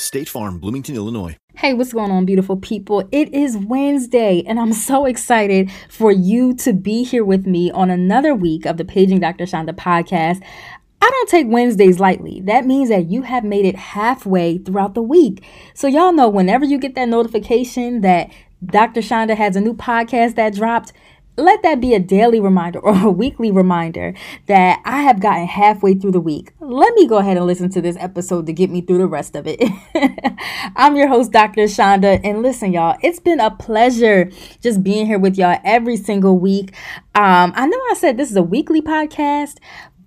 State Farm, Bloomington, Illinois. Hey, what's going on, beautiful people? It is Wednesday, and I'm so excited for you to be here with me on another week of the Paging Dr. Chanda podcast. I don't take Wednesdays lightly. That means that you have made it halfway throughout the week. So y'all know whenever you get that notification that Dr. Chanda has a new podcast that dropped, let that be a daily reminder or a weekly reminder that I have gotten halfway through the week. Let me go ahead and listen to this episode to get me through the rest of it. I'm your host, Dr. Chanda. And listen, y'all, it's been a pleasure just being here with y'all every single week. I know I said this is a weekly podcast,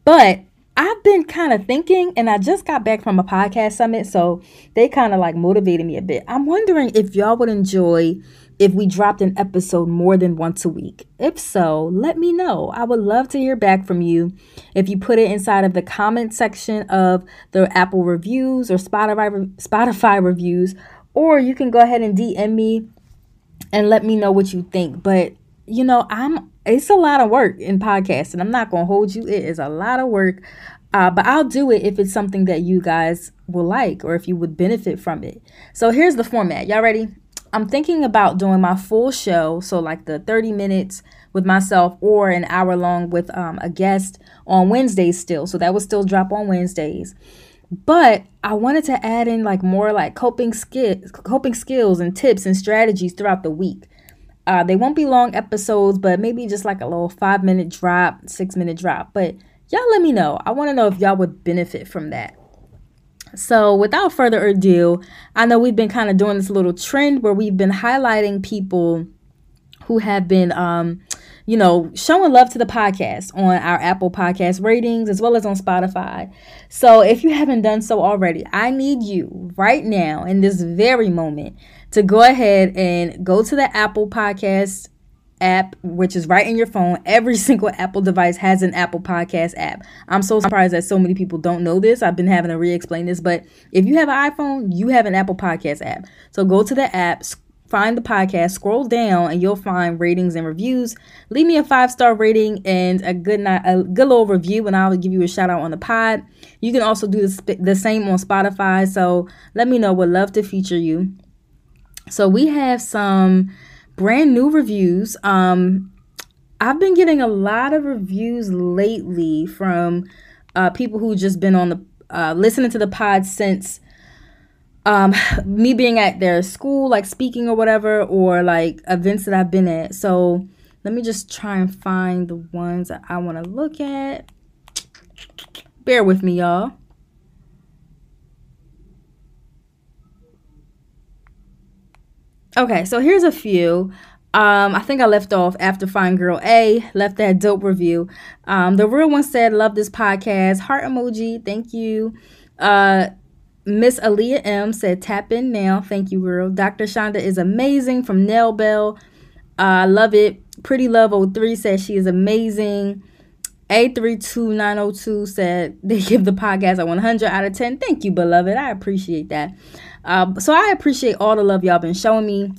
but I've been kind of thinking, and I just got back from a podcast summit, so they kind of like motivated me a bit. I'm wondering if y'all would enjoy if we dropped an episode more than once a week. If so, let me know. I would love to hear back from you. If you put it inside of the comment section of the Apple reviews or Spotify reviews, or you can go ahead and DM me and let me know what you think. But, you know, it's a lot of work in podcasting. I'm not going to hold you. It is a lot of work, but I'll do it if it's something that you guys will like or if you would benefit from it. So here's the format. Y'all ready? I'm thinking about doing my full show, so like the 30 minutes with myself or an hour long with a guest on Wednesdays still. So that will still drop on Wednesdays. But I wanted to add in like more like coping skills and tips and strategies throughout the week. They won't be long episodes, but maybe just like a little 5-minute drop, 6-minute drop. But y'all let me know. I want to know if y'all would benefit from that. So without further ado, I know we've been kind of doing this little trend where we've been highlighting people who have been, showing love to the podcast on our Apple Podcast ratings as well as on Spotify. So if you haven't done so already, I need you right now in this very moment to go ahead and go to the Apple Podcast app, which is right in your phone. Every single Apple device has an Apple Podcast app. I'm so surprised that so many people don't know this. I've been having to re-explain this, but if you have an iPhone, you have an Apple Podcast app. So go to the app, find the podcast, scroll down, and you'll find ratings and reviews. Leave me a 5-star rating and a good little review, and I'll give you a shout out on the pod. You can also do the same on Spotify. So let me know. Would love to feature you. So we have some brand new reviews. I've been getting a lot of reviews lately from people who just been on the listening to the pod since me being at their school, like speaking or whatever, or like events that I've been at. So let me just try and find the ones that I want to look at. Bear with me, y'all. Okay, so here's a few. I think I left off after Fine Girl A, left that dope review. The real one said, love this podcast. Heart emoji, thank you. Miss Aaliyah M said, tap in now. Thank you, girl. Dr. Chanda is amazing from Nell Bell. Love it. Pretty Love 03 said she is amazing. A32902 said they give the podcast a 100 out of 10. Thank you, beloved. I appreciate that. So I appreciate all the love y'all been showing me.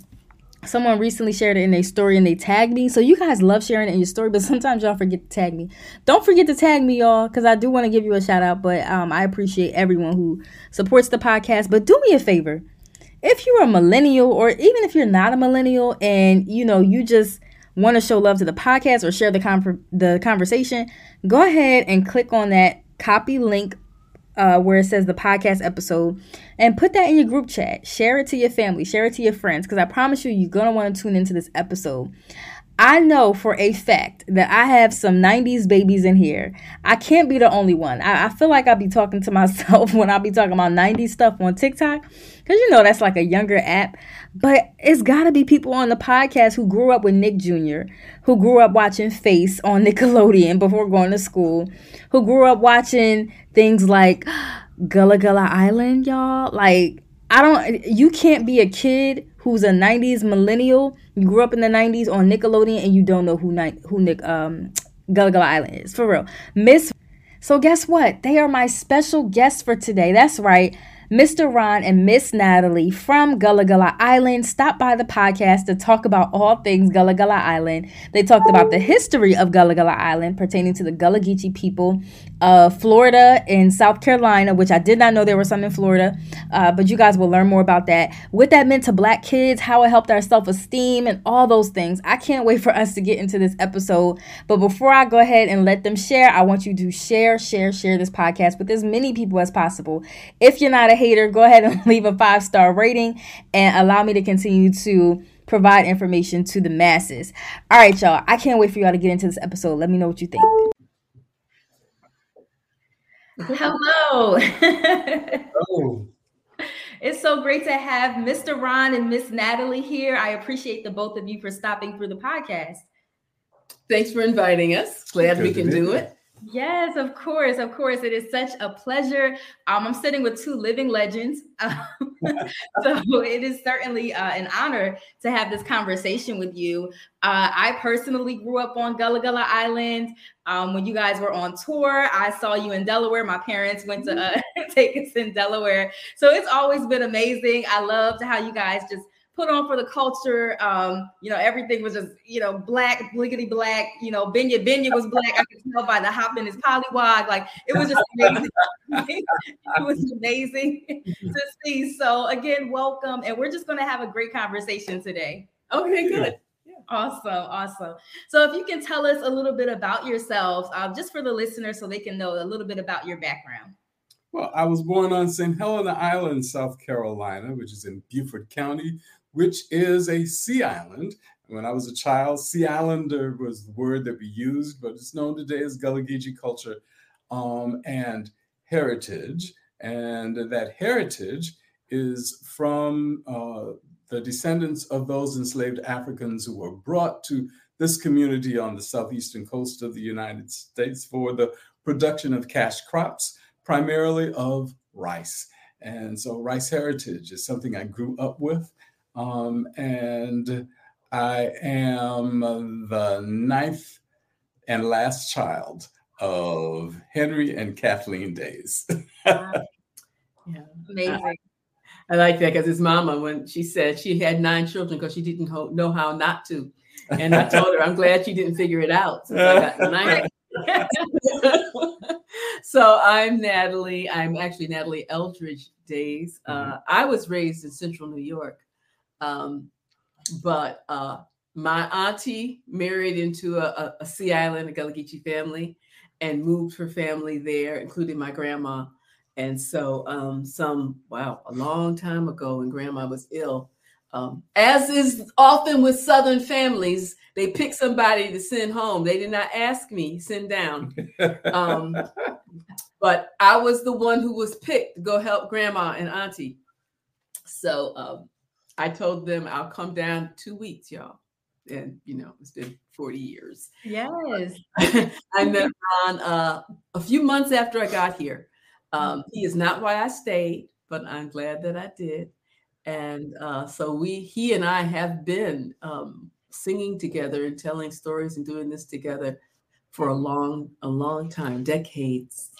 Someone recently shared it in their story and they tagged me. So you guys love sharing it in your story, but sometimes y'all forget to tag me. Don't forget to tag me, y'all, because I do want to give you a shout out. But I appreciate everyone who supports the podcast. But do me a favor. If you're a millennial, or even if you're not a millennial and, you know, you just want to show love to the podcast or share the conversation, go ahead and click on that copy link where it says the podcast episode, and put that in your group chat. Share it to your family, share it to your friends, because I promise you, you're going to want to tune into this episode. I know for a fact that I have some 90s babies in here. I can't be the only one. I feel like I'll be talking to myself when I'll be talking about 90s stuff on TikTok, because you know that's like a younger app. But it's got to be people on the podcast who grew up with Nick Jr., who grew up watching Face on Nickelodeon before going to school, who grew up watching things like Gullah Gullah Island, y'all. Like, you can't be a kid who's a 90s millennial. You grew up in the 90s on Nickelodeon and you don't know who Gullah Gullah Island is, for real. So guess what? They are my special guests for today. That's right. Mr. Ron and Ms. Natalie from Gullah Gullah Island stopped by the podcast to talk about all things Gullah Gullah Island. They talked about the history of Gullah Gullah Island pertaining to the Gullah Geechee people of Florida and South Carolina, which I did not know there were some in Florida, but you guys will learn more about that. What that meant to Black kids, how it helped our self-esteem, and all those things. I can't wait for us to get into this episode. But before I go ahead and let them share, I want you to share this podcast with as many people as possible. If you're not a hater, go ahead and leave a 5-star rating and allow me to continue to provide information to the masses. All right, y'all, I can't wait for y'all to get into this episode. Let me know what you think. Hello. Oh. It's so great to have Mr. Ron and Miss Natalie here. I appreciate the both of you for stopping through the podcast. Thanks for inviting us. Glad we can do it. Yes, of course. It is such a pleasure. I'm sitting with two living legends. So it is certainly an honor to have this conversation with you. I personally grew up on Gullah Gullah Island. When you guys were on tour, I saw you in Delaware. My parents went to take us in Delaware. So it's always been amazing. I loved how you guys just put on for the culture. Everything was just, Black, bliggity Black, Benya was Black. I could tell by the hop in his polywog. Like, it was just amazing. It was amazing to see. So again, welcome. And we're just going to have a great conversation today. Okay, good. Yeah. Awesome. So if you can tell us a little bit about yourselves, just for the listeners, so they can know a little bit about your background. Well, I was born on St. Helena Island, South Carolina, which is in Beaufort County, which is a sea island. When I was a child, Sea Islander was the word that we used, but it's known today as Gullah Geechee culture and heritage. And that heritage is from the descendants of those enslaved Africans who were brought to this community on the southeastern coast of the United States for the production of cash crops, primarily of rice. And so rice heritage is something I grew up with. And I am the 9th and last child of Henry and Kathleen Days. Yeah, amazing. I like that because his mama, when she said she had 9 children because she didn't know how not to. And I told her, I'm glad she didn't figure it out since I got 9. So I'm Natalie. I'm actually Natalie Eldridge Days. I was raised in Central New York. But my auntie married into a Sea Island, a Gullah Geechee family, and moved her family there, including my grandma. And so a long time ago when grandma was ill, as is often with Southern families, they pick somebody to send home. They did not ask me, send down. But I was the one who was picked to go help grandma and auntie. So I told them I'll come down 2 weeks, y'all. And, it's been 40 years. Yes. I met Ron a few months after I got here. He is not why I stayed, but I'm glad that I did. And so he and I have been singing together and telling stories and doing this together for a long time, decades.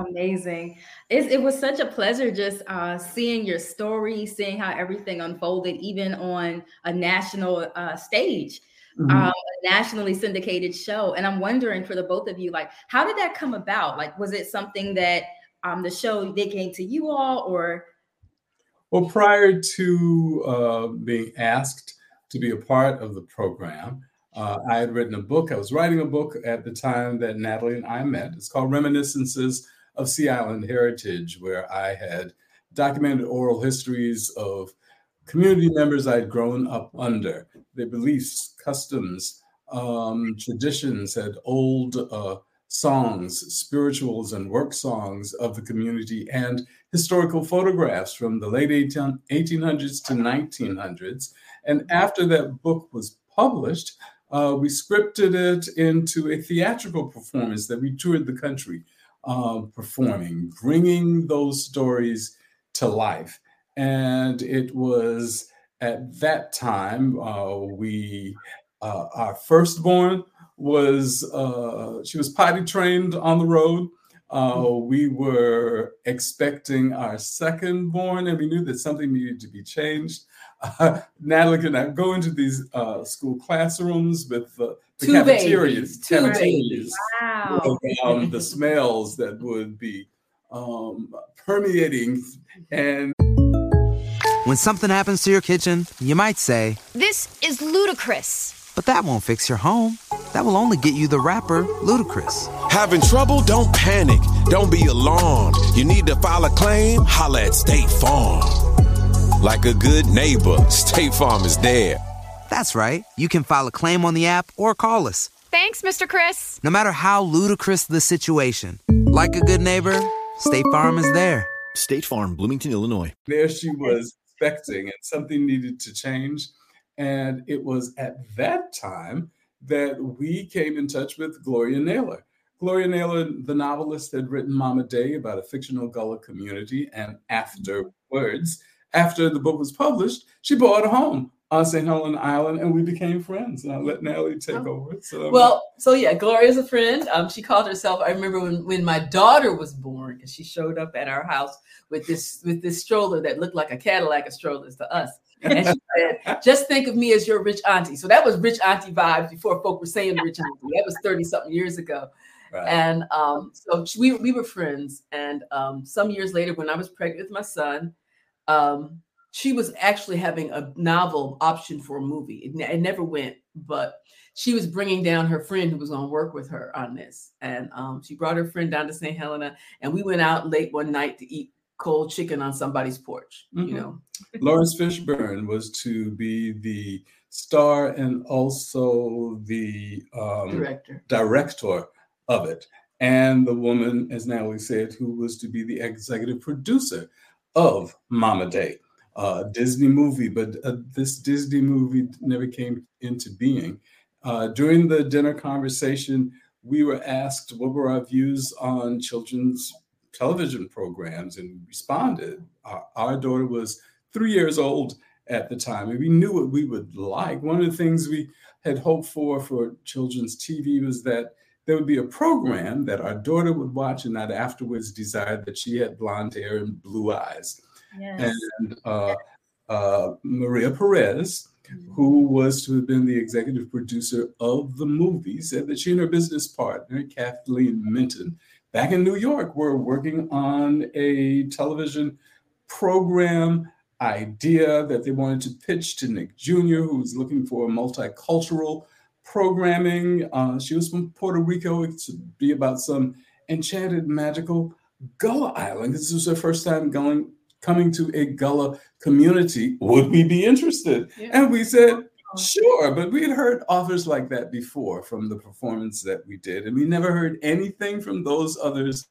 Amazing. It was such a pleasure just seeing your story, seeing how everything unfolded, even on a national stage, a nationally syndicated show. And I'm wondering for the both of you, like, how did that come about? Like, was it something that the show, they came to you all or? Well, prior to being asked to be a part of the program, I had written a book. I was writing a book at the time that Natalie and I met. It's called Reminiscences of Sea Island Heritage, where I had documented oral histories of community members I'd grown up under. Their beliefs, customs, traditions, had old songs, spirituals and work songs of the community, and historical photographs from the late 1800s to 1900s. And after that book was published, we scripted it into a theatrical performance that we toured the country performing, bringing those stories to life. And it was at that time our firstborn was, she was potty trained on the road. We were expecting our secondborn, and we knew that something needed to be changed. Natalie could not go into these school classrooms with the cafeterias wow. around the smells that would be permeating. And when something happens to your kitchen, you might say, "This is ludicrous." But that won't fix your home. That will only get you the rapper, Ludacris. Having trouble? Don't panic. Don't be alarmed. You need to file a claim? Holla at State Farm. Like a good neighbor, State Farm is there. That's right. You can file a claim on the app or call us. Thanks, Mr. Chris. No matter how ludicrous the situation, like a good neighbor, State Farm is there. State Farm, Bloomington, Illinois. There she was. And something needed to change. And it was at that time that we came in touch with Gloria Naylor. Gloria Naylor, the novelist, had written Mama Day about a fictional Gullah community. And afterwards, after the book was published, she bought a home on St. Helena Island, and we became friends. And I'll let Natalie take over. So Gloria's a friend. She called herself, I remember when my daughter was born, because she showed up at our house with this stroller that looked like a Cadillac of strollers to us. And she said, "Just think of me as your rich auntie." So that was rich auntie vibes before folk were saying rich auntie. That was 30-something years ago. Right. And so we were friends. And some years later, when I was pregnant with my son, she was actually having a novel option for a movie. It never went, but she was bringing down her friend who was on work with her on this. And she brought her friend down to St. Helena, and we went out late one night to eat cold chicken on somebody's porch, mm-hmm. Lawrence Fishburne was to be the star and also the director of it. And the woman, as Natalie said, who was to be the executive producer of Mama Day. Disney movie, but this Disney movie never came into being. During the dinner conversation, we were asked what were our views on children's television programs, and we responded. Our daughter was 3 years old at the time, and we knew what we would like. One of the things we had hoped for children's TV was that there would be a program that our daughter would watch and not afterwards desire that she had blonde hair and blue eyes. Yes. And Maria Perez, who was to have been the executive producer of the movie, said that she and her business partner, Kathleen Minton, back in New York, were working on a television program idea that they wanted to pitch to Nick Jr., who was looking for multicultural programming. She was from Puerto Rico. It should be about some enchanted, magical Gullah Island. This was her first time coming to a Gullah community. Would we be interested? Yeah. And we said, sure, but we had heard offers like that before from the performance that we did, and we never heard anything from those others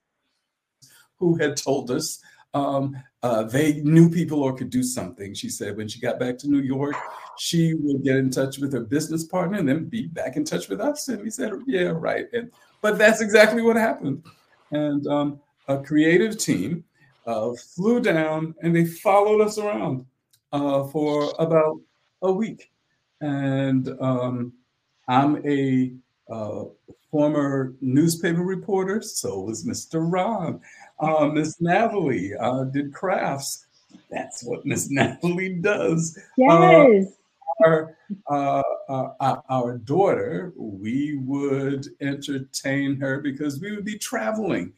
who had told us they knew people or could do something. She said when she got back to New York, she would get in touch with her business partner and then be back in touch with us. And we said, yeah, right. But that's exactly what happened. And a creative team flew down, and they followed us around for about a week. And I'm a former newspaper reporter, so was Mr. Ron. Ms. Natalie did crafts. That's what Ms. Natalie does. Yes. Our daughter, we would entertain her because we would be traveling.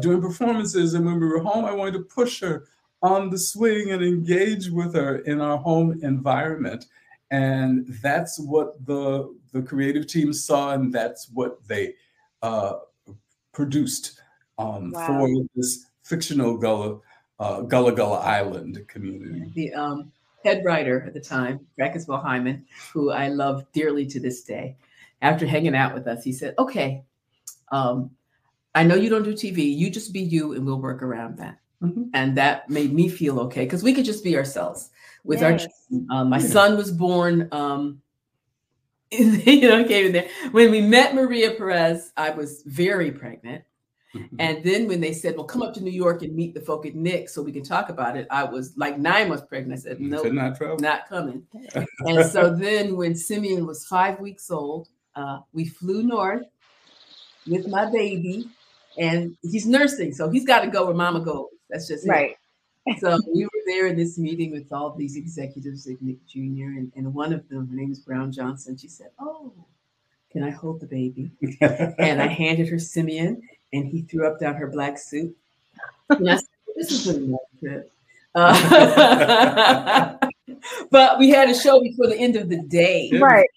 Doing performances, and when we were home, I wanted to push her on the swing and engage with her in our home environment. And that's what the creative team saw, and that's what they produced for this fictional Gullah Island community. The head writer at the time, Brackenswell Hyman, who I love dearly to this day, after hanging out with us, he said, "Okay, I know you don't do TV. You just be you, and we'll work around that." Mm-hmm. And that made me feel okay, because we could just be ourselves with our children. My son was born, came in there. When we met Maria Perez, I was very pregnant. And then when they said, well, come up to New York and meet the folk at Nick so we can talk about it, I was like 9 months pregnant. I said, no, not coming. And so then when Simeon was 5 weeks old, we flew north with my baby, and he's nursing. So he's got to go where mama goes. That's just right. It. So we were there in this meeting with all these executives at Nick Jr. And one of them, her name is Brown Johnson. She said, oh, can I hold the baby? And I handed her Simeon. And he threw up down her black suit. And I said, this is a nice trip. But we had a show before the end of the day. Right.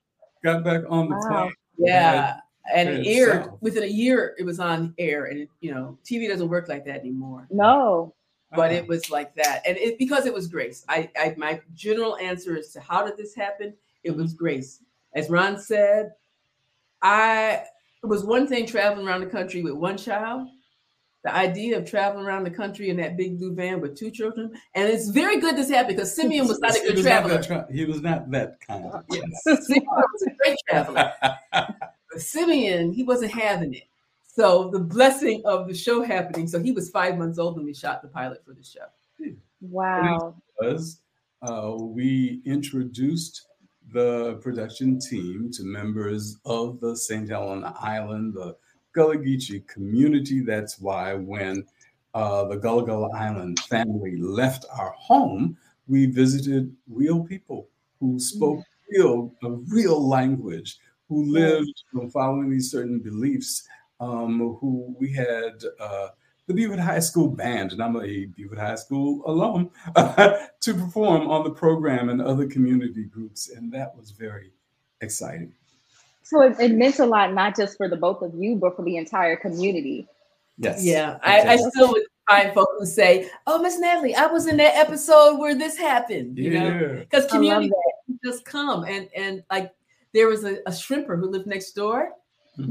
Got back on the top. Yeah. And it aired. Within a year, it was on air. And, you know, TV doesn't work like that anymore. No. But it was like that. And it because it was Grace. I my general answer as to how did this happen? It was Grace. As Ron said, it was one thing traveling around the country with one child. The idea of traveling around the country in that big blue van with two children. And it's very good this happened because Simeon was not a good traveler. He was not that kind of yes. Simeon was a great traveler. But Simeon, he wasn't having it. So the blessing of the show happening. So he was 5 months old when we shot the pilot for the show. Wow. Because we introduced the production team to members of the St. Helena Island, the Gullah Geechee community. That's why when the Gullah Gullah Island family left our home, we visited real people who spoke a real language, who lived following these certain beliefs, who we had the Beaufort High School band, and I'm a Beaufort High School alum, to perform on the program and other community groups. And that was very exciting. So it meant a lot, not just for the both of you, but for the entire community. Yes. Yeah. Exactly. I still would find folks who say, oh, Ms. Natalie, I was in that episode where this happened, you know, because community just come. And like there was a shrimper who lived next door.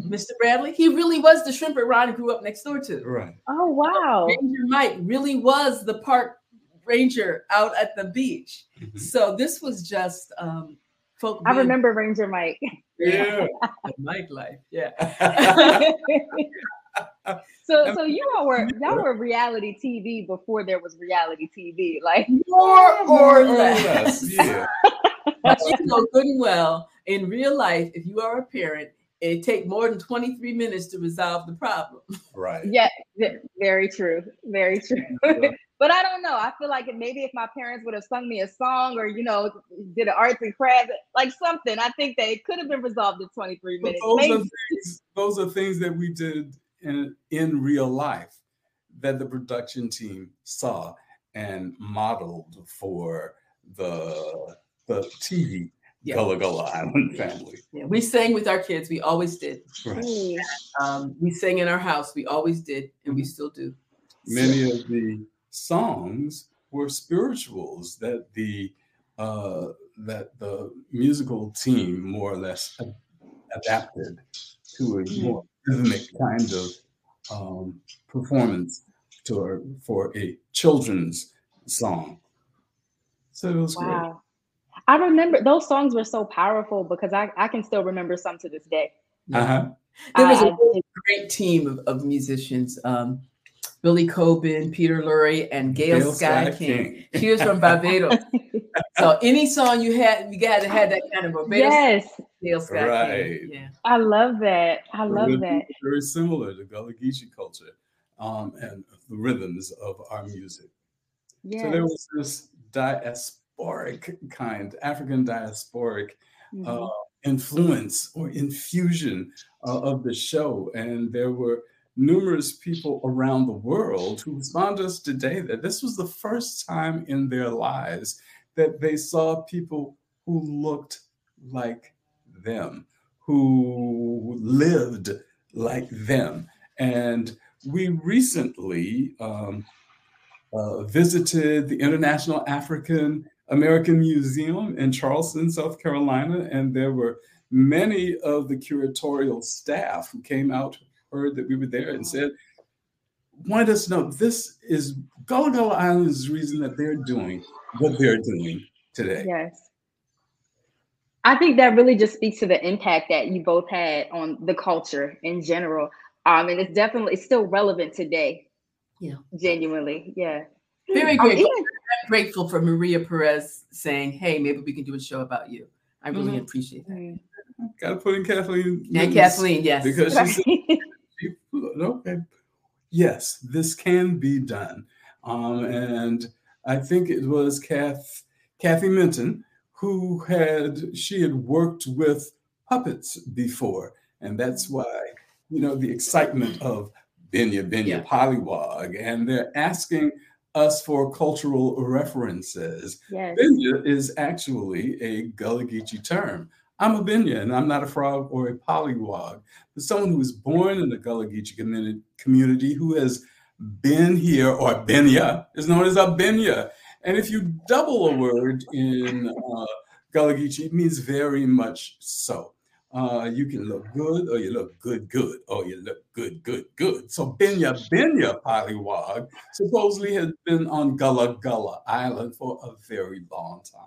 Mr. Bradley, he really was the shrimper Ron grew up next door to. Right. Oh, wow. Ranger Mike really was the park ranger out at the beach. Mm-hmm. So this was just folk. I remember Ranger Mike. Yeah. Mike life. Yeah. So y'all were reality TV before there was reality TV, like more or less. Yeah. But you know good and well in real life, if you are a parent, it take more than 23 minutes to resolve the problem. Right. Yeah, very true. Very true. But I don't know. I feel like maybe if my parents would have sung me a song or, you know, did an arts and crafts, like something, I think that it could have been resolved in 23 minutes. Those are things that we did in real life that the production team saw and modeled for the TV. Yeah. Gullah Gullah Island family. Yeah. We sang with our kids. We always did. Right. We sang in our house. We always did, and we still do. Many of the songs were spirituals that the musical team more or less adapted to a more rhythmic kind of performance for a children's song. So it was great. I remember those songs were so powerful because I can still remember some to this day. Uh-huh. There was a really great team of musicians, Billy Coben, Peter Lurie, and Gail Sky King. She was from Barbados. So any song you had that kind of Barbados. Yes. Gail Sky King. Yeah. I love that. Very similar to Gullah Geechee culture and the rhythms of our music. Yes. So there was this African diasporic influence or infusion of the show. And there were numerous people around the world who respond to us today that this was the first time in their lives that they saw people who looked like them, who lived like them. And we recently visited the International African American Museum in Charleston, South Carolina, and there were many of the curatorial staff who came out, heard that we were there, and said, wanted us to know Gullah Gullah Island is the reason that they're doing what they're doing today. Yes. I think that really just speaks to the impact that you both had on the culture in general. And it's definitely, it's still relevant today. Yeah. Genuinely. Yeah. Very grateful. I'm grateful for Maria Perez saying, hey, maybe we can do a show about you. I really appreciate that. Mm-hmm. Got to put in Kathleen. And Kathleen, yes. Because she said, okay, yes, this can be done. And I think it was Kathleen Minton who had worked with puppets before. And that's why, you know, the excitement of Benya Polywog, and they're asking us for cultural references. Yes. Benya is actually a Gullah Geechee term. I'm a Benya, and I'm not a frog or a polywog, but someone who was born in the Gullah Geechee community who has been here, or Benya, is known as a Benya. And if you double a word in Gullah Geechee, it means very much so. You can look good, or you look good, good, or you look good, good, good. So Benya Polywog supposedly has been on Gullah Gullah Island for a very long time.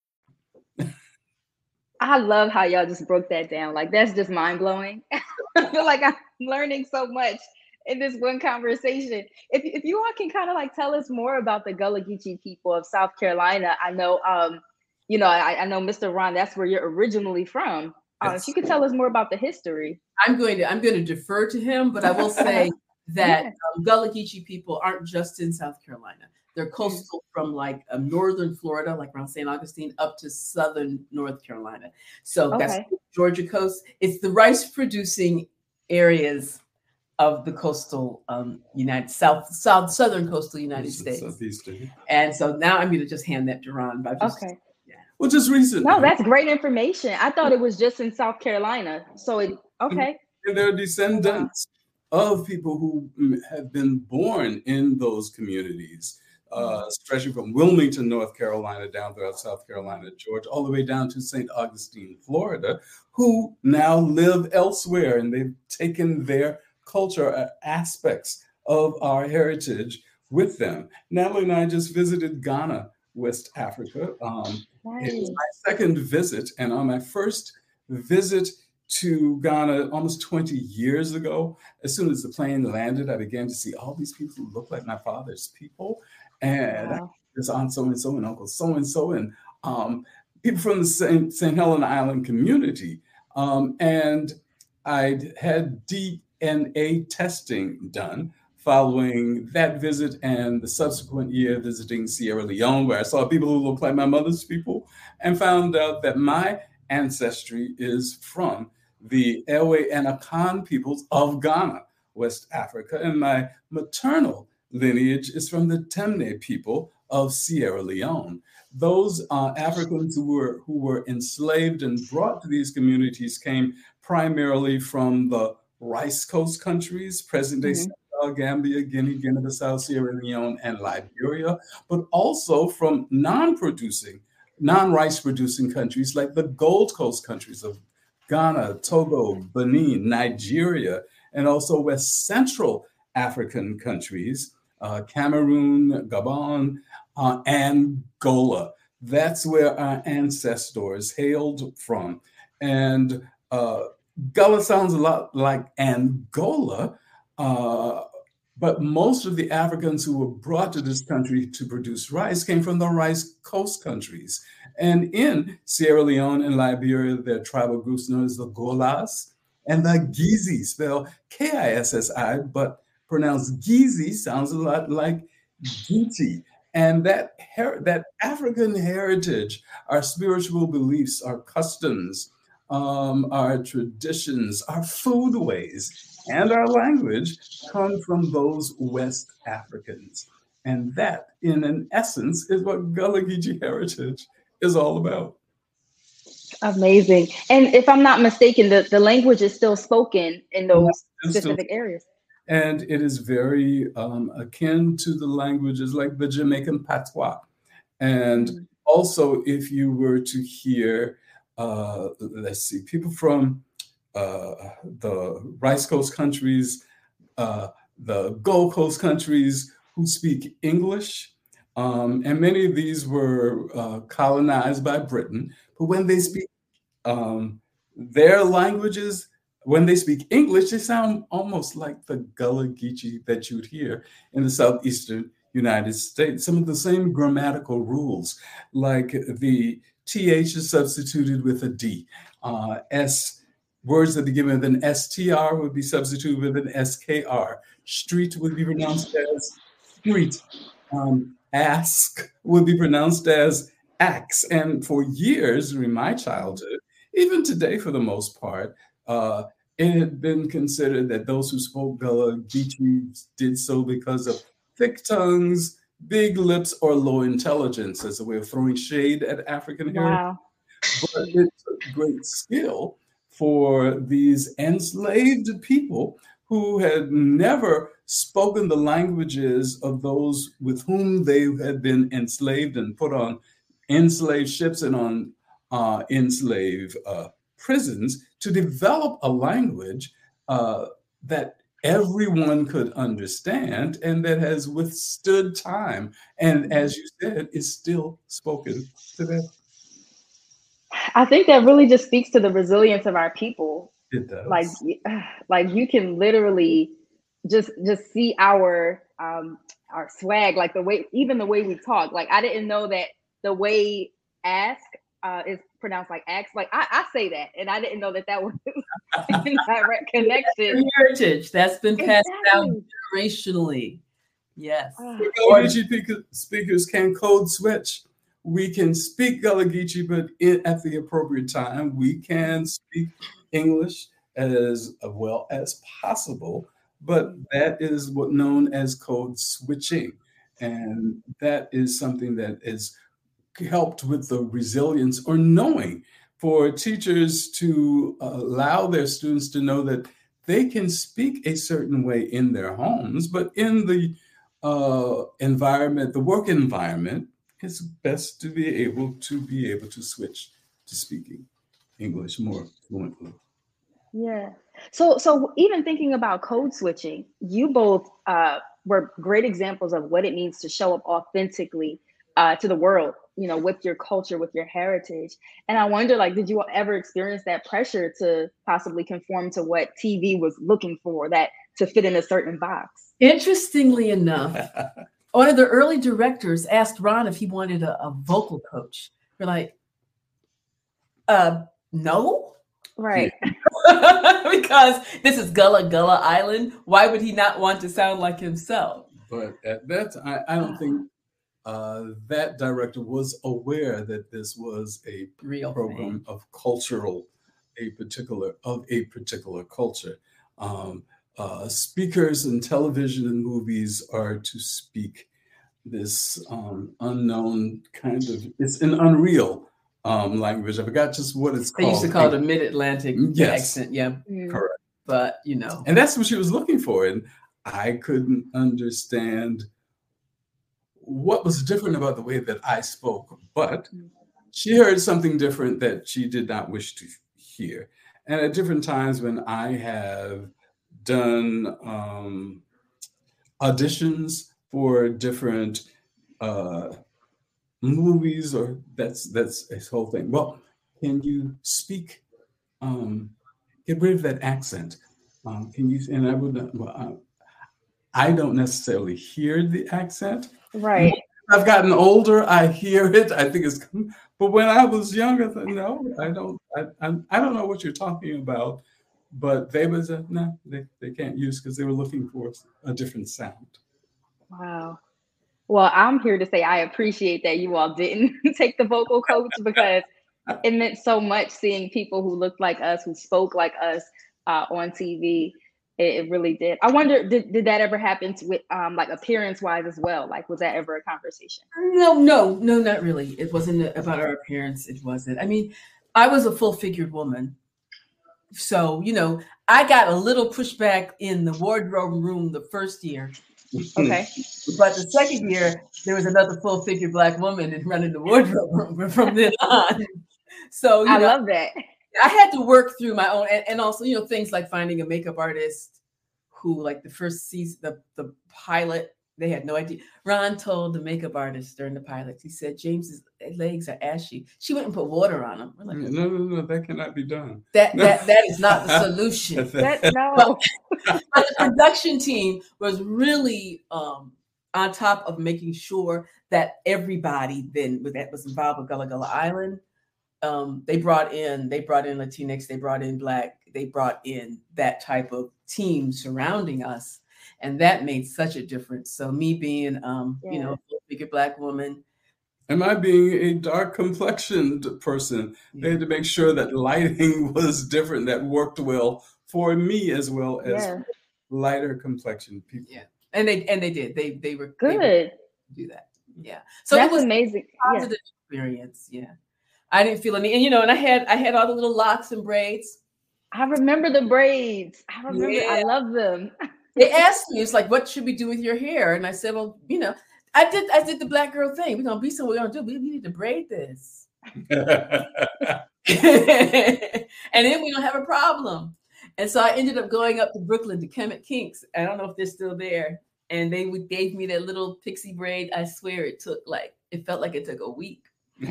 I love how y'all just broke that down. Like, that's just mind blowing. I feel like I'm learning so much in this one conversation. If you all can kind of like tell us more about the Gullah Geechee people of South Carolina. I know, I know Mr. Ron, that's where you're originally from. If you could tell us more about the history. I'm going to defer to him, but I will say that Gullah Geechee people aren't just in South Carolina. They're coastal from like northern Florida, like around St. Augustine, up to southern North Carolina. So that's the Georgia coast. It's the rice-producing areas of the coastal southern coastal United States. Southeastern. And so now I'm going to just hand that to Ron. Well, just recently. No, that's great information. I thought it was just in South Carolina. So And they're descendants of people who have been born in those communities. Stretching from Wilmington, North Carolina, down throughout South Carolina, Georgia, all the way down to St. Augustine, Florida, who now live elsewhere, and they've taken their culture aspects of our heritage with them. Natalie and I just visited Ghana, West Africa. It was my second visit, and on my first visit to Ghana almost 20 years ago, as soon as the plane landed, I began to see all these people who look like my father's people. And It's Aunt so-and-so and Uncle so-and-so and people from the St. Helena Island community. And I had DNA testing done following that visit, and the subsequent year visiting Sierra Leone, where I saw people who look like my mother's people and found out that my ancestry is from the Ewe and Akan peoples of Ghana, West Africa. And my maternal lineage is from the Temne people of Sierra Leone. Those Africans who were enslaved and brought to these communities came primarily from the Rice Coast countries, present-day Senegal, Gambia, Guinea-Bissau, Sierra Leone, and Liberia, but also from non-rice producing countries like the Gold Coast countries of Ghana, Togo, Benin, Nigeria, and also West Central African countries, Cameroon, Gabon, Angola. That's where our ancestors hailed from. And Gullah sounds a lot like Angola, but most of the Africans who were brought to this country to produce rice came from the Rice Coast countries. And in Sierra Leone and Liberia, there are tribal groups known as the Golas and the Gizi, spelled Kissi, but pronounced Gizi, sounds a lot like Geechee. And that African heritage, our spiritual beliefs, our customs, our traditions, our foodways, and our language come from those West Africans. And that, in an essence, is what Gullah Geechee heritage is all about. Amazing. And if I'm not mistaken, the language is still spoken in those specific areas. And it is very akin to the languages like the Jamaican patois. And also, if you were to hear, let's see, people from the Rice Coast countries, the Gold Coast countries who speak English, and many of these were colonized by Britain, but when they speak their languages, when they speak English, they sound almost like the Gullah Geechee that you'd hear in the southeastern United States. Some of the same grammatical rules, like the TH is substituted with a D. S, words that are given with an STR would be substituted with an SKR. Street would be pronounced as street. Ask would be pronounced as axe. And for years, in my childhood, even today for the most part, it had been considered that those who spoke Gullah Geechee did so because of thick tongues, big lips, or low intelligence as a way of throwing shade at African heritage. But it took great skill for these enslaved people who had never spoken the languages of those with whom they had been enslaved and put on enslaved ships and on enslaved prisons to develop a language that everyone could understand and that has withstood time. And as you said, is still spoken today. I think that really just speaks to the resilience of our people. It does. Like you can literally just see our swag, like the way, even the way we talk. Like I didn't know that the way ask is pronounced like axe. Like I say that, and I didn't know that that was a direct connection. Heritage that's been passed down generationally. Yes. Gullah Geechee speakers can code switch. We can speak Gullah Geechee, but at the appropriate time, we can speak English as well as possible. But that is what known as code switching, and that is something that is helped with the resilience or knowing for teachers to allow their students to know that they can speak a certain way in their homes, but in the environment, the work environment, it's best to be able to switch to speaking English more fluently. Yeah. So even thinking about code switching, you both were great examples of what it means to show up authentically to the world, you know, with your culture, with your heritage. And I wonder, like, did you ever experience that pressure to possibly conform to what TV was looking for, that to fit in a certain box? Interestingly enough, one of the early directors asked Ron if he wanted a vocal coach. We're like, no. Right. Because this is Gullah Gullah Island. Why would he not want to sound like himself? But at that time, I don't think that director was aware that this was a real program thing of cultural, a particular culture. Speakers in television and movies are to speak this unknown kind of, it's an unreal language. I forgot just what it's called. They used to call it a mid-Atlantic accent. Yeah, correct. But you know, and that's what she was looking for, and I couldn't understand what was different about the way that I spoke, but she heard something different that she did not wish to hear. And at different times when I have done auditions for different movies, or that's this whole thing. Well, can you speak? Get rid of that accent. Can you? And I would not. Well, I don't necessarily hear the accent. Right. I've gotten older. I hear it. I think it's. But when I was younger, no, I don't. I don't know what you're talking about. But they was no. They can't use because they were looking for a different sound. Wow. Well, I'm here to say I appreciate that you all didn't take the vocal coach because it meant so much seeing people who looked like us, who spoke like us on TV. It really did. I wonder, did that ever happen with like appearance-wise as well? Like, was that ever a conversation? No, not really. It wasn't about our appearance. It wasn't. I mean, I was a full-figured woman So, you know, I got a little pushback in the wardrobe room the first year. Okay. But the second year, there was another full figure Black woman in running the wardrobe room from then on. So I love that. I had to work through my own, and also, you know, things like finding a makeup artist who, like the first season, the pilot, they had no idea. Ron told the makeup artist during the pilot, he said, James's legs are ashy. She went and put water on him. We're like, no, that cannot be done. That is not the solution. But the production team was really on top of making sure that everybody that was involved with Gullah Gullah Island. They brought in Latinx, they brought in Black, they brought in that type of team surrounding us. And that made such a difference. So me being, you know, a bigger Black woman. And I being a dark complexioned person, they had to make sure that lighting was different, that worked well for me as well as lighter complexioned people. Yeah, and they did. They were good. They were do that. Yeah. So that's it was amazing. Positive experience. Yeah. I didn't feel any, and you know, and I had all the little locks and braids. I remember the braids. I remember. Yeah. I love them. They asked me, it's like, what should we do with your hair? And I said, well, you know, I did the Black girl thing. We're gonna be somewhere. We're gonna do. We need to braid this, and then we don't have a problem. And so I ended up going up to Brooklyn to Kemet Kinks. I don't know if they're still there. And they gave me that little pixie braid. I swear it felt like it took a week,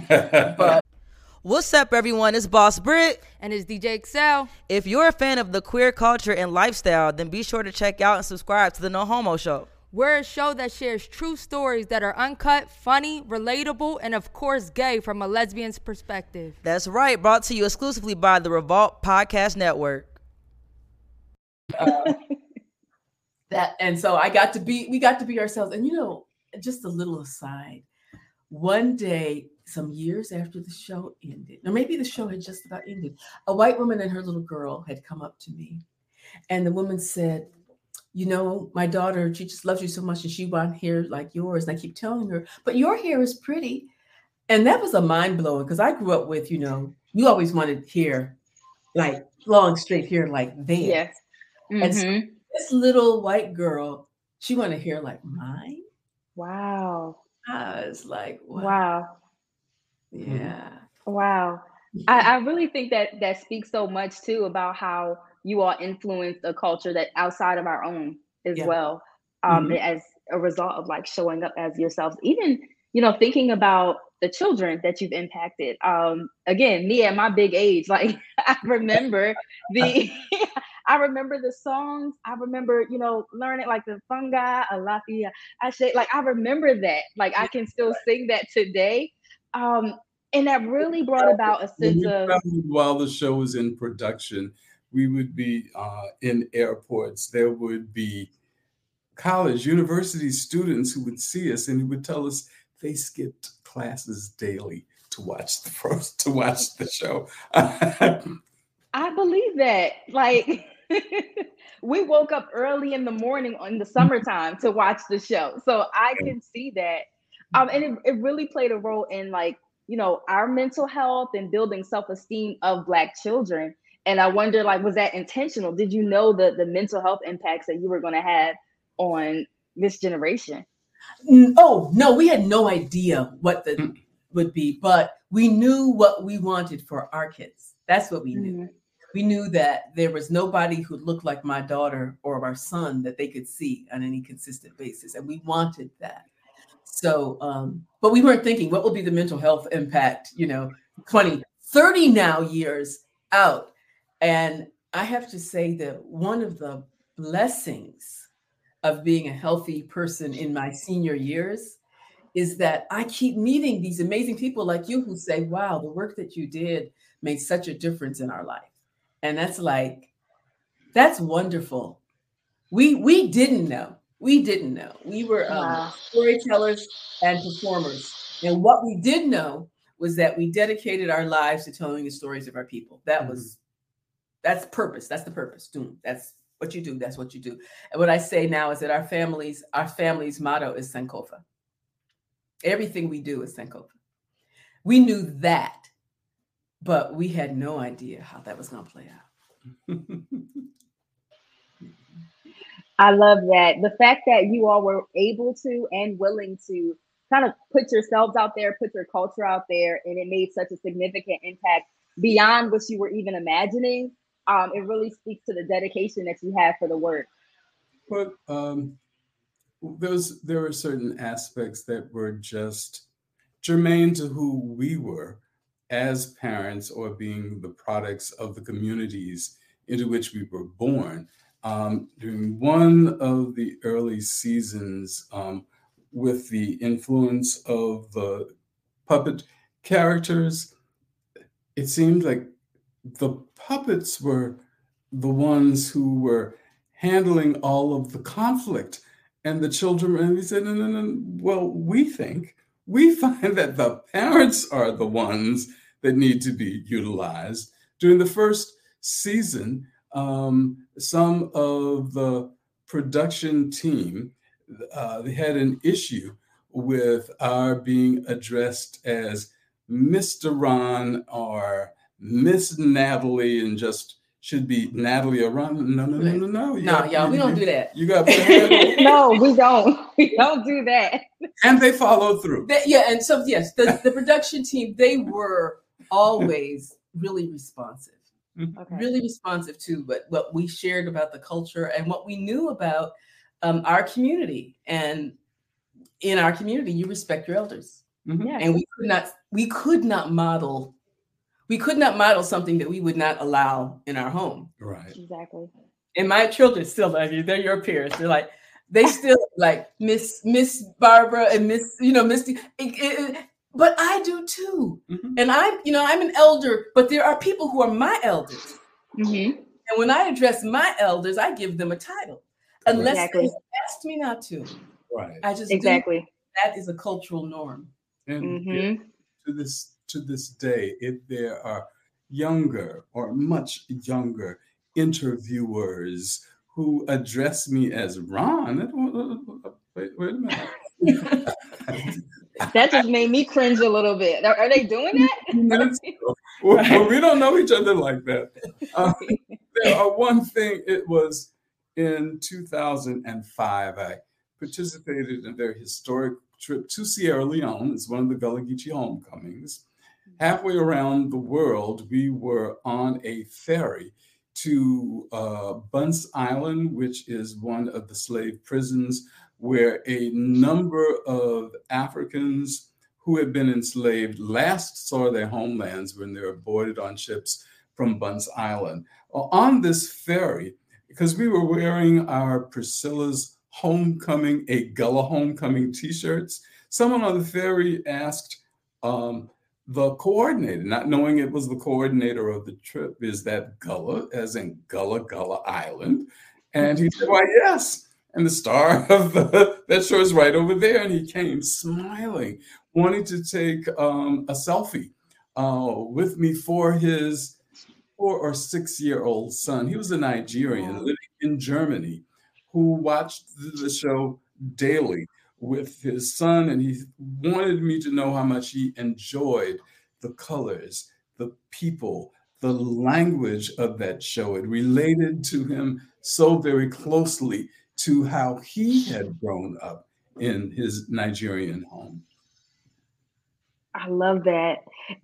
but. What's up, everyone? It's Boss Britt. And it's DJ XL. If you're a fan of the queer culture and lifestyle, then be sure to check out and subscribe to The No Homo Show. We're a show that shares true stories that are uncut, funny, relatable, and of course gay from a lesbian's perspective. That's right. Brought to you exclusively by the Revolt Podcast Network. So we got to be ourselves. And, you know, just a little aside, one day, some years after the show ended, or maybe the show had just about ended, a white woman and her little girl had come up to me. And the woman said, you know, my daughter, she just loves you so much and she wants hair like yours. And I keep telling her, but your hair is pretty. And that was a mind blowing because I grew up with, you know, you always wanted hair, like long, straight hair like that. Yes. Mm-hmm. And so this little white girl, she wanted hair like mine. Wow. I was like, wow. Yeah. Wow. I really think that speaks so much too about how you all influence a culture that outside of our own as well. As a result of like showing up as yourselves, even, you know, thinking about the children that you've impacted. Again, me at my big age, like I remember I remember the songs. I remember, you know, learning like the fungi, alafia, ashe. Like I remember that. Like I can still sing that today. And that really brought about a sense of. While the show was in production, we would be in airports. There would be college, university students who would see us and who would tell us they skipped classes daily to watch the show. I believe that. Like we woke up early in the morning in the summertime to watch the show, so I can see that. And it really played a role in, like, you know, our mental health and building self-esteem of Black children. And I wonder, like, was that intentional? Did you know the mental health impacts that you were going to have on this generation? Oh, no, we had no idea what the would be, but we knew what we wanted for our kids. That's what we knew. Mm-hmm. We knew that there was nobody who looked like my daughter or our son that they could see on any consistent basis. And we wanted that. So, but we weren't thinking, what will be the mental health impact, you know, 20, 30 now years out. And I have to say that one of the blessings of being a healthy person in my senior years is that I keep meeting these amazing people like you who say, wow, the work that you did made such a difference in our life. And that's like, that's wonderful. We didn't know. We didn't know. We were storytellers and performers. And what we did know was that we dedicated our lives to telling the stories of our people. That was, that's purpose. That's the purpose. That's what you do. That's what you do. And what I say now is that our family's motto is Sankofa. Everything we do is Sankofa. We knew that, but we had no idea how that was going to play out. I love that. The fact that you all were able to and willing to kind of put yourselves out there, put your culture out there, and it made such a significant impact beyond what you were even imagining. It really speaks to the dedication that you have for the work. Well, there were certain aspects that were just germane to who we were as parents or being the products of the communities into which we were born. During one of the early seasons, with the influence of the puppet characters, it seemed like the puppets were the ones who were handling all of the conflict. And the children, and we said, no, well, we find that the parents are the ones that need to be utilized. During the first season, some of the production team, they had an issue with our being addressed as Mr. Ron or Ms. Natalie, and just should be Natalie or Ron. No. Y'all, we don't do that. You got no, we don't. We don't do that. And they followed through. The production team, they were always really responsive. Okay. Really responsive to what we shared about the culture and what we knew about our community. And in our community, you respect your elders. Mm-hmm. Yeah. And we could not model something that we would not allow in our home. Right. Exactly. And my children still love you. They're your peers. They're like, they still like Miss Barbara and Miss, Misty. But I do too. Mm-hmm. And I'm an elder, but there are people who are my elders. Mm-hmm. And when I address my elders, I give them a title. Unless they asked me not to. Right. I just do. That is a cultural norm. And mm-hmm. to this day, if there are younger or much younger interviewers who address me as Ron, wait a minute. That just made me cringe a little bit. Are they doing that? Well, we don't know each other like that. One thing, it was in 2005, I participated in a very historic trip to Sierra Leone. It's one of the Gullah Geechee homecomings. Halfway around the world, we were on a ferry to Bunce Island, which is one of the slave prisons where a number of Africans who had been enslaved last saw their homelands when they were boarded on ships from Bunce Island. On this ferry, because we were wearing our Priscilla's Homecoming, a Gullah Homecoming t-shirts, someone on the ferry asked the coordinator, not knowing it was the coordinator of the trip, is that Gullah, as in Gullah Gullah Island? And he said, why, yes. And the star of that show is right over there. And he came smiling, wanting to take a selfie with me for his 4 or 6-year-old son. He was a Nigerian living in Germany who watched the show daily with his son. And he wanted me to know how much he enjoyed the colors, the people, the language of that show. It related to him so very closely to how he had grown up in his Nigerian home. I love that.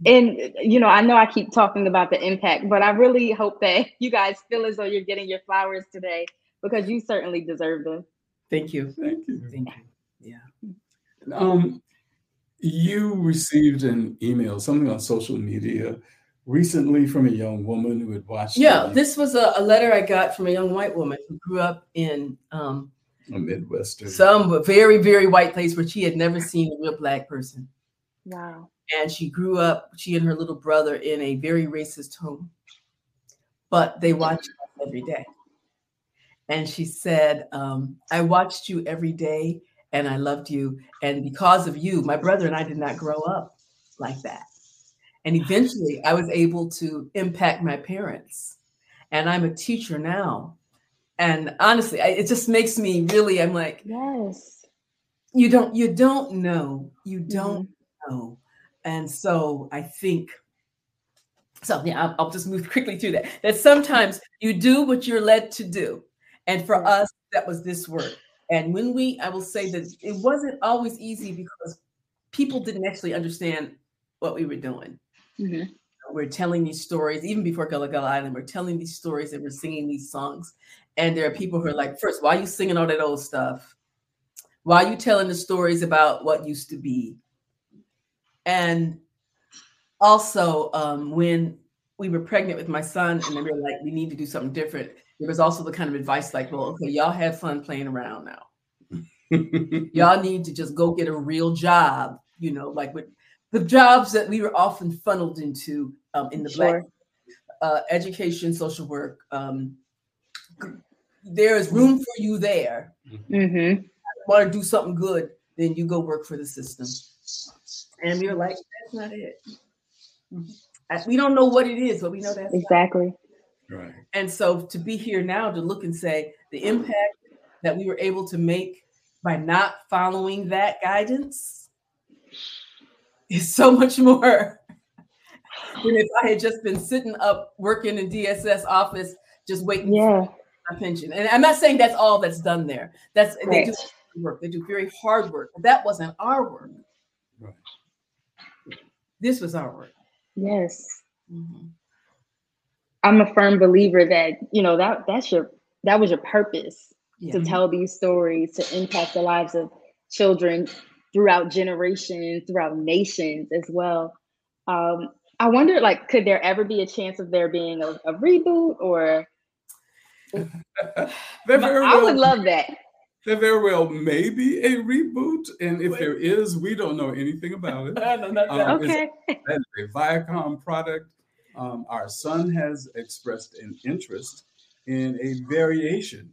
And, I know I keep talking about the impact, but I really hope that you guys feel as though you're getting your flowers today, because you certainly deserve them. Thank you. Thank you. Thank you. Yeah. You received an email, something on social media recently from a young woman who had watched. Yeah, this was a letter I got from a young white woman who grew up in a Midwestern, some very, very white place where she had never seen a real Black person. Wow. And she grew up, she and her little brother, in a very racist home, but they watched us every day. And she said, I watched you every day and I loved you. And because of you, my brother and I did not grow up like that. And eventually I was able to impact my parents. And I'm a teacher now. And honestly, it just makes me really, I'm like, yes, you don't know. And so I think So yeah, I'll just move quickly through that. That sometimes you do what you're led to do. And for us, that was this work. And when I will say that it wasn't always easy because people didn't actually understand what we were doing. Mm-hmm. We're telling these stories, even before Gullah Gullah Island, we're telling these stories and we're singing these songs. And there are people who are like, first, why are you singing all that old stuff? Why are you telling the stories about what used to be? And also, when we were pregnant with my son and they were like, we need to do something different. There was also the kind of advice like, well, okay, y'all had fun playing around now. Y'all need to just go get a real job, you know, like with the jobs that we were often funneled into in the Black education, social work. There is room for you there. Mm-hmm. If you want to do something good, then you go work for the system. And we were like, that's not it. We don't know what it is, but we know that's exactly right. And so to be here now to look and say the impact that we were able to make by not following that guidance is so much more than if I had just been sitting up working in DSS office, just waiting for my pension. And I'm not saying that's all that's done there. That's right. They do work. They do very hard work. But that wasn't our work. Right. This was our work. Yes. Mm-hmm. I'm a firm believer that, you know, that was your purpose to tell these stories, to impact the lives of children throughout generations, throughout nations as well. I wonder, like, could there ever be a chance of there being a reboot or? I would love that. There very well may be a reboot, and if there is, we don't know anything about it. Okay. It's a Viacom product. Our son has expressed an interest in a variation.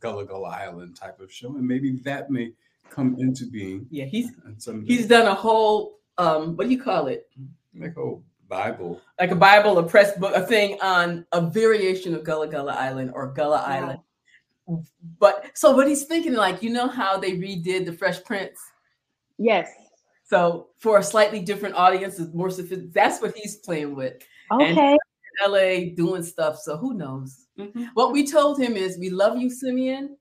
Gullah Gullah Island type of show, and maybe that may come into being. Yeah, he's done a whole, what do you call it? Like a whole Bible. Like a Bible, a press book, a thing on a variation of Gullah Gullah Island or Gullah Island. But so what he's thinking, like, you know how they redid the Fresh Prince? Yes. So for a slightly different audience, is more sophisticated. That's what he's playing with. Okay. And LA doing stuff. So who knows? Mm-hmm. What we told him is, we love you, Simeon.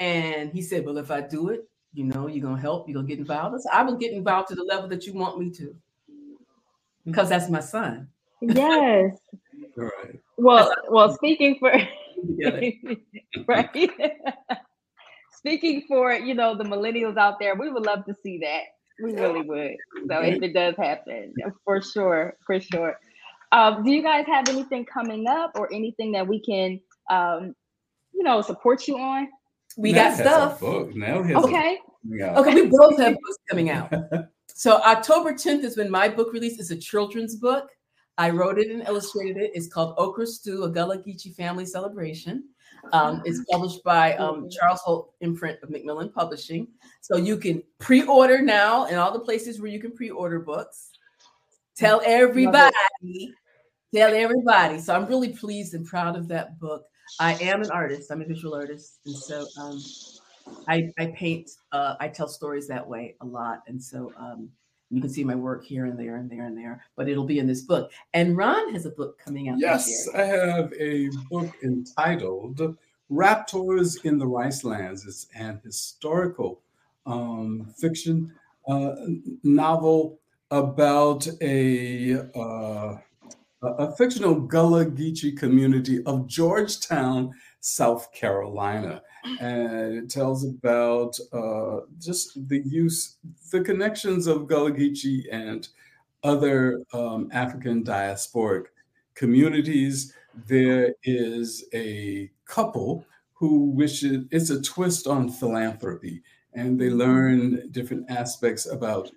And he said, well, if I do it, you know, you're going to help. You're going to get involved. So I will get involved to the level that you want me to. Because that's my son. Yes. All right. Well, speaking for right. Speaking for, you know, the millennials out there, we would love to see that. We really would. So if it does happen, for sure. Do you guys have anything coming up or anything that we can, you know, support you on? We got stuff. Okay, we both have books coming out. So October 10th is when my book release is a children's book. I wrote it and illustrated it. It's called Okra Stew, a Gullah Geechee Family Celebration. It's published by Charles Holt imprint of Macmillan Publishing. So you can pre-order now in all the places where you can pre-order books. Tell everybody. So I'm really pleased and proud of that book. I am an artist. I'm a visual artist. And so I paint, I tell stories that way a lot. And so you can see my work here and there and there and there, but it'll be in this book. And Ron has a book coming out this year. Yes, I have a book entitled Raptors in the Ricelands. It's an historical fiction novel about a fictional Gullah Geechee community of Georgetown, South Carolina. And it tells about just the connections of Gullah Geechee and other African diasporic communities. There is a couple who wishes, it's a twist on philanthropy, and they learn different aspects about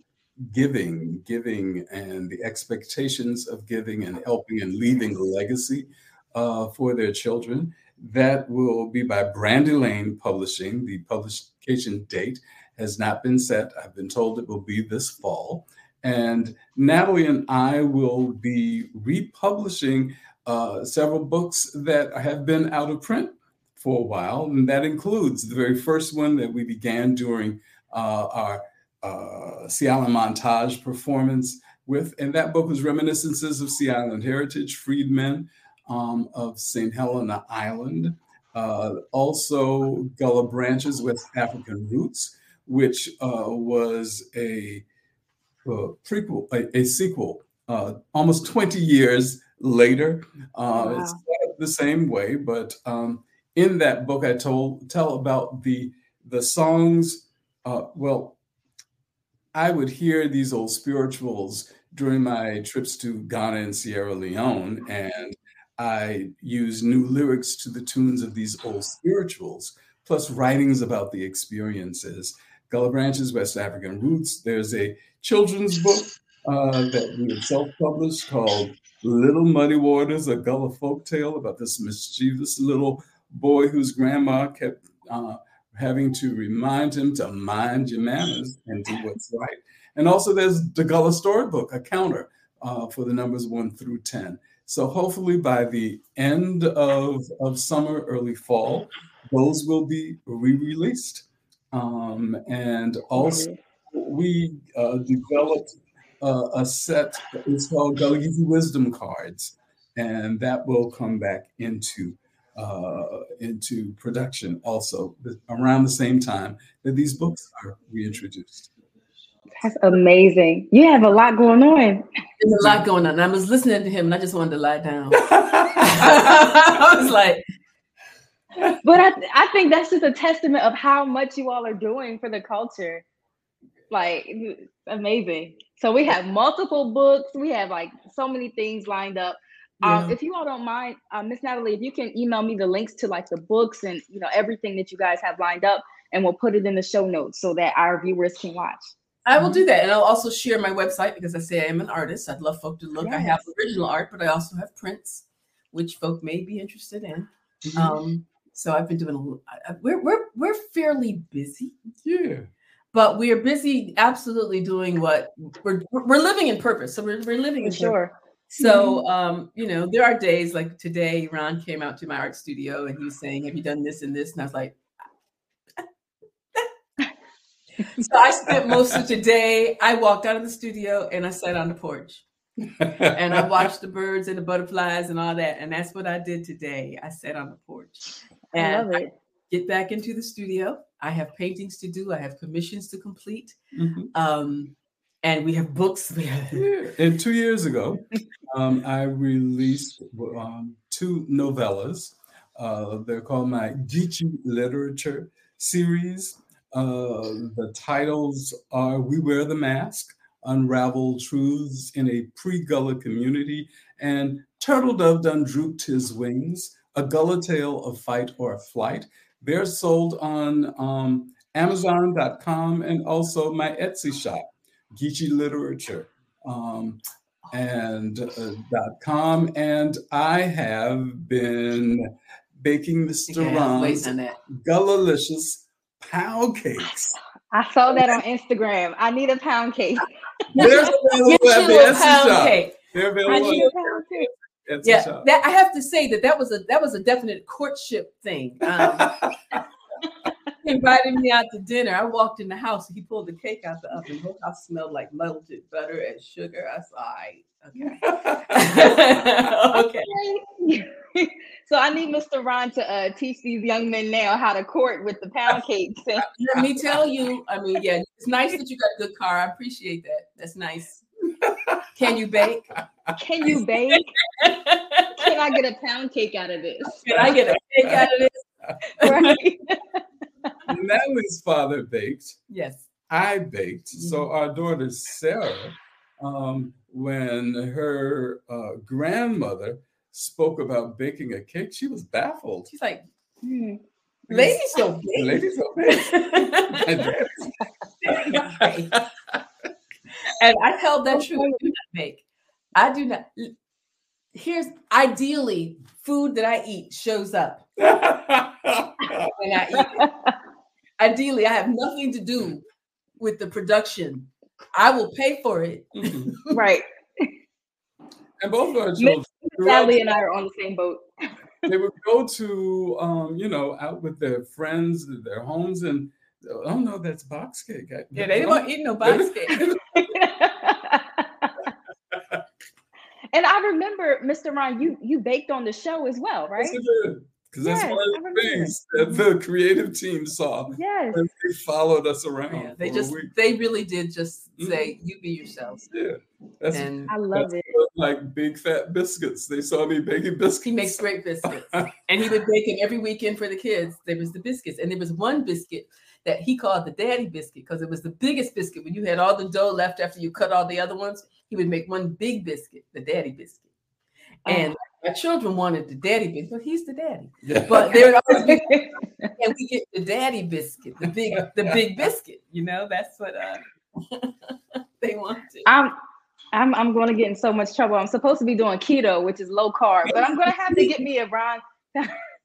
giving and the expectations of giving and helping and leaving a legacy for their children. That will be by Brandy Lane Publishing. The publication date has not been set. I've been told it will be this fall. And Natalie and I will be republishing several books that have been out of print for a while. And that includes the very first one that we began during our Sea Island Montage performance with. And that book was Reminiscences of Sea Island Heritage, Freedmen of St. Helena Island. Also Gullah Branches, West African Roots, which was a sequel almost 20 years later. Wow. It's the same way, but in that book I tell about the songs. I would hear these old spirituals during my trips to Ghana and Sierra Leone, and I used new lyrics to the tunes of these old spirituals, plus writings about the experiences. Gullah Branches, West African Roots. There's a children's book that we have self-published called Little Muddy Waters, a Gullah folktale about this mischievous little boy whose grandma kept having to remind him to mind your manners and do what's right. And also there's the Gullah Storybook, a counter for the numbers 1 through 10. So hopefully by the end of summer, early fall, those will be re-released. And also we developed a set that is called Gullah Geechee Wisdom Cards, and that will come back into production also around the same time that these books are reintroduced. That's amazing. You have a lot going on. There's a lot going on. I was listening to him and I just wanted to lie down. I was like... But I think that's just a testament of how much you all are doing for the culture. Like, amazing. So we have multiple books. We have like so many things lined up. If you all don't mind, Miss Natalie, if you can email me the links to like the books and everything that you guys have lined up, and we'll put it in the show notes so that our viewers can watch. I will do that. And I'll also share my website because I say I am an artist. I'd love folk to look. Yes. I have original art, but I also have prints, which folk may be interested in. Mm-hmm. So I've been doing we're fairly busy. Yeah. But we are busy absolutely doing what we're living in purpose. So we're living in purpose. So, there are days like today, Ron came out to my art studio and he was saying, have you done this and this? And I was like, so I spent most of today, I walked out of the studio and I sat on the porch. And I watched the birds and the butterflies and all that. And that's what I did today. I sat on the porch. And I get back into the studio. I have paintings to do. I have commissions to complete. Mm-hmm. And we have books. And 2 years ago, I released 2 novellas. They're called my Geechee Literature series. The titles are We Wear the Mask, Unravel Truths in a Pre-Gullah Community, and Turtle Dove Done Drooped His Wings, A Gullah Tale of Fight or Flight. They're sold on Amazon.com and also my Etsy shop, Geechee Literature .com. And I have been baking Mr. Ron's Gullalicious pound cakes. I saw that on Instagram. I need a pound cake. There's available at the Etsy shop. They're available at the Etsy shop. I have to say that that was a definite courtship thing. He invited me out to dinner. I walked in the house. He pulled the cake out the oven. I smelled like melted butter and sugar. I was okay. So I need Mr. Ron to teach these young men now how to court with the pound cakes. Let me tell you, it's nice that you got a good car. I appreciate that. That's nice. Can you bake? Can I get a pound cake out of this? Can I get a cake out of this? Right. Natalie's father baked. Yes. I baked. Mm-hmm. So our daughter, Sarah, when her grandmother spoke about baking a cake, she was baffled. She's like, ladies don't bake. Ladies don't bake. And I held that true. I do not make. I do not. Here's ideally food that I eat shows up when I eat it. Ideally, I have nothing to do with the production. I will pay for it. Mm-hmm. Right. And both of our children. Natalie and I are on the same boat. They would go to, out with their friends, their homes, and oh no, that's box cake. Yeah, they weren't eating no box cake. And I remember, Mr. Ron, you baked on the show as well, right? Yes, I did. Because that's one of the things that the creative team saw. Yes. And they followed us around. Yeah, they really did just say, mm-hmm. You be yourselves. Yeah. I love it. Like big fat biscuits. They saw me baking biscuits. He makes great biscuits. And he would bake them every weekend for the kids. There was the biscuits. And there was one biscuit that he called the daddy biscuit because it was the biggest biscuit. When you had all the dough left after you cut all the other ones, he would make one big biscuit, the daddy biscuit. And my children wanted the daddy biscuit, but he's the daddy. Yeah. But there would always be, and we get the daddy biscuit, the big biscuit. You know, that's what they wanted. I'm going to get in so much trouble. I'm supposed to be doing keto, which is low carb, but I'm going to have to get me a Ron.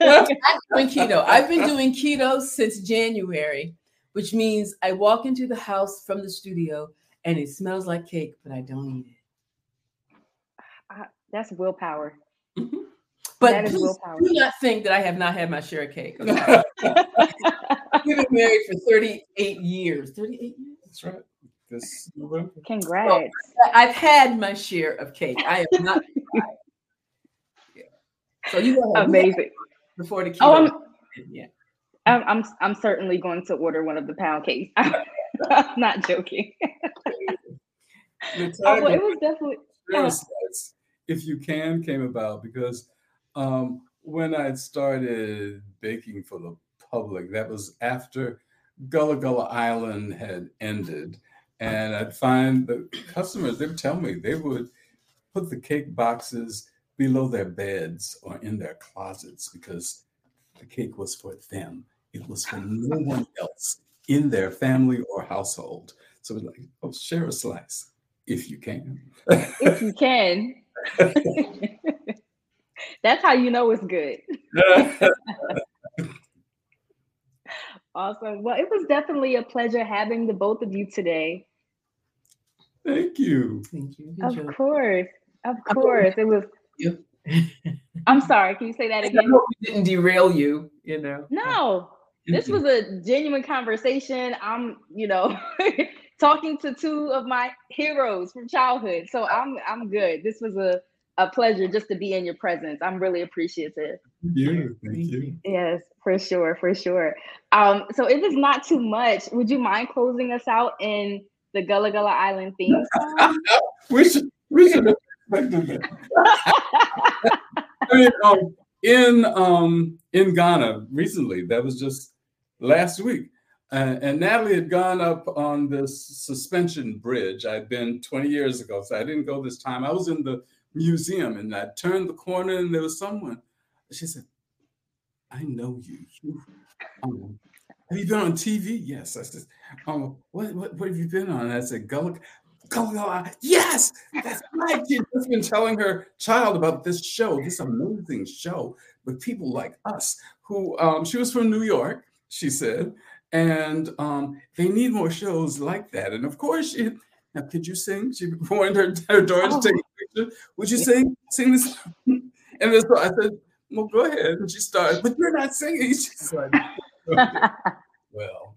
I've been doing keto since January, which means I walk into the house from the studio and it smells like cake, but I don't eat it. That's willpower. Mm-hmm. But that is willpower. Do not think that I have not had my share of cake. Okay? We've been married for 38 years. 38 years? That's right. This November. Congrats. Well, I've had my share of cake. I am not. Yeah. So you go ahead. Amazing. Before the keto. I'm certainly going to order one of the pound cakes. I'm not joking. It was definitely. If You Can came about because when I started baking for the public, that was after Gullah Gullah Island had ended. And I'd find the customers, they would tell me they would put the cake boxes below their beds or in their closets because the cake was for them. It was for no one else in their family or household. So it's like, oh, share a slice if you can. If you can. That's how you know it's good. Awesome. Well, it was definitely a pleasure having the both of you today. Thank you. Thank you. Of course. Of course. It was. I'm sorry. Can you say that again? I hope we didn't derail you, you know. No. This was a genuine conversation. I'm, talking to two of my heroes from childhood. So I'm good. This was a pleasure just to be in your presence. I'm really appreciative. Thank you. Yes, for sure. So if it's not too much, would you mind closing us out in the Gullah Gullah Island theme song? we should have expected that. I mean, in Ghana recently, that was just last week. And Natalie had gone up on this suspension bridge. I'd been 20 years ago, so I didn't go this time. I was in the museum, and I turned the corner, and there was someone. She said, I know you. Have you been on TV? Yes. I said, what have you been on? And I said, Gullah. Yes, that's right. She's just been telling her child about this show, this amazing show with people like us who, she was from New York, she said. And they need more shows like that. And of course, now could you sing? She pointed her daughter to take a picture. Would you sing this? And then so I said, well, go ahead. And she started, but you're not singing. She's like, okay. Well,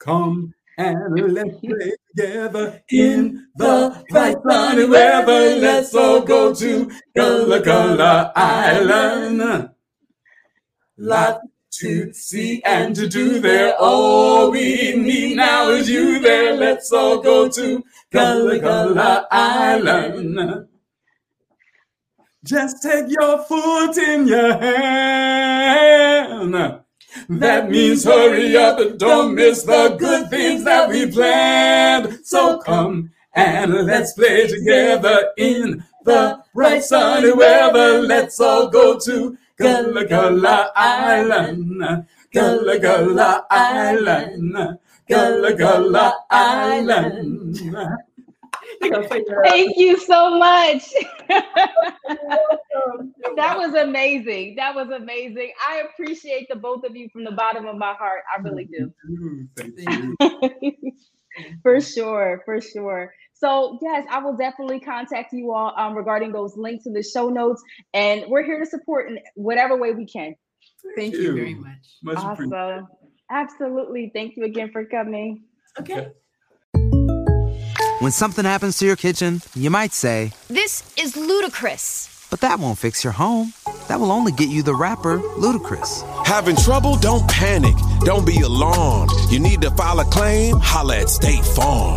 come and let's play together in the bright sunny weather. Let's all go to Gullah Gullah Island. To see and to do there. All we need now is you there. Let's all go to Gullah Gullah Island. Just take your foot in your hand. That means hurry up and don't miss the good things that we planned. So come and let's play together in the bright sunny weather. Let's all go to Gullah Gullah Island, Gullah Gullah Island, Gullah Gullah Island. Thank you so much. That was amazing. That was amazing. I appreciate the both of you from the bottom of my heart. I really do. Thank you. For sure. For sure. So yes, I will definitely contact you all regarding those links in the show notes. And we're here to support in whatever way we can. Thank you very much. Awesome. Absolutely. Thank you again for coming. Okay. When something happens to your kitchen, you might say, "This is ludicrous." But that won't fix your home. That will only get you the rapper, Ludacris. Having trouble? Don't panic. Don't be alarmed. You need to file a claim? Holla at State Farm.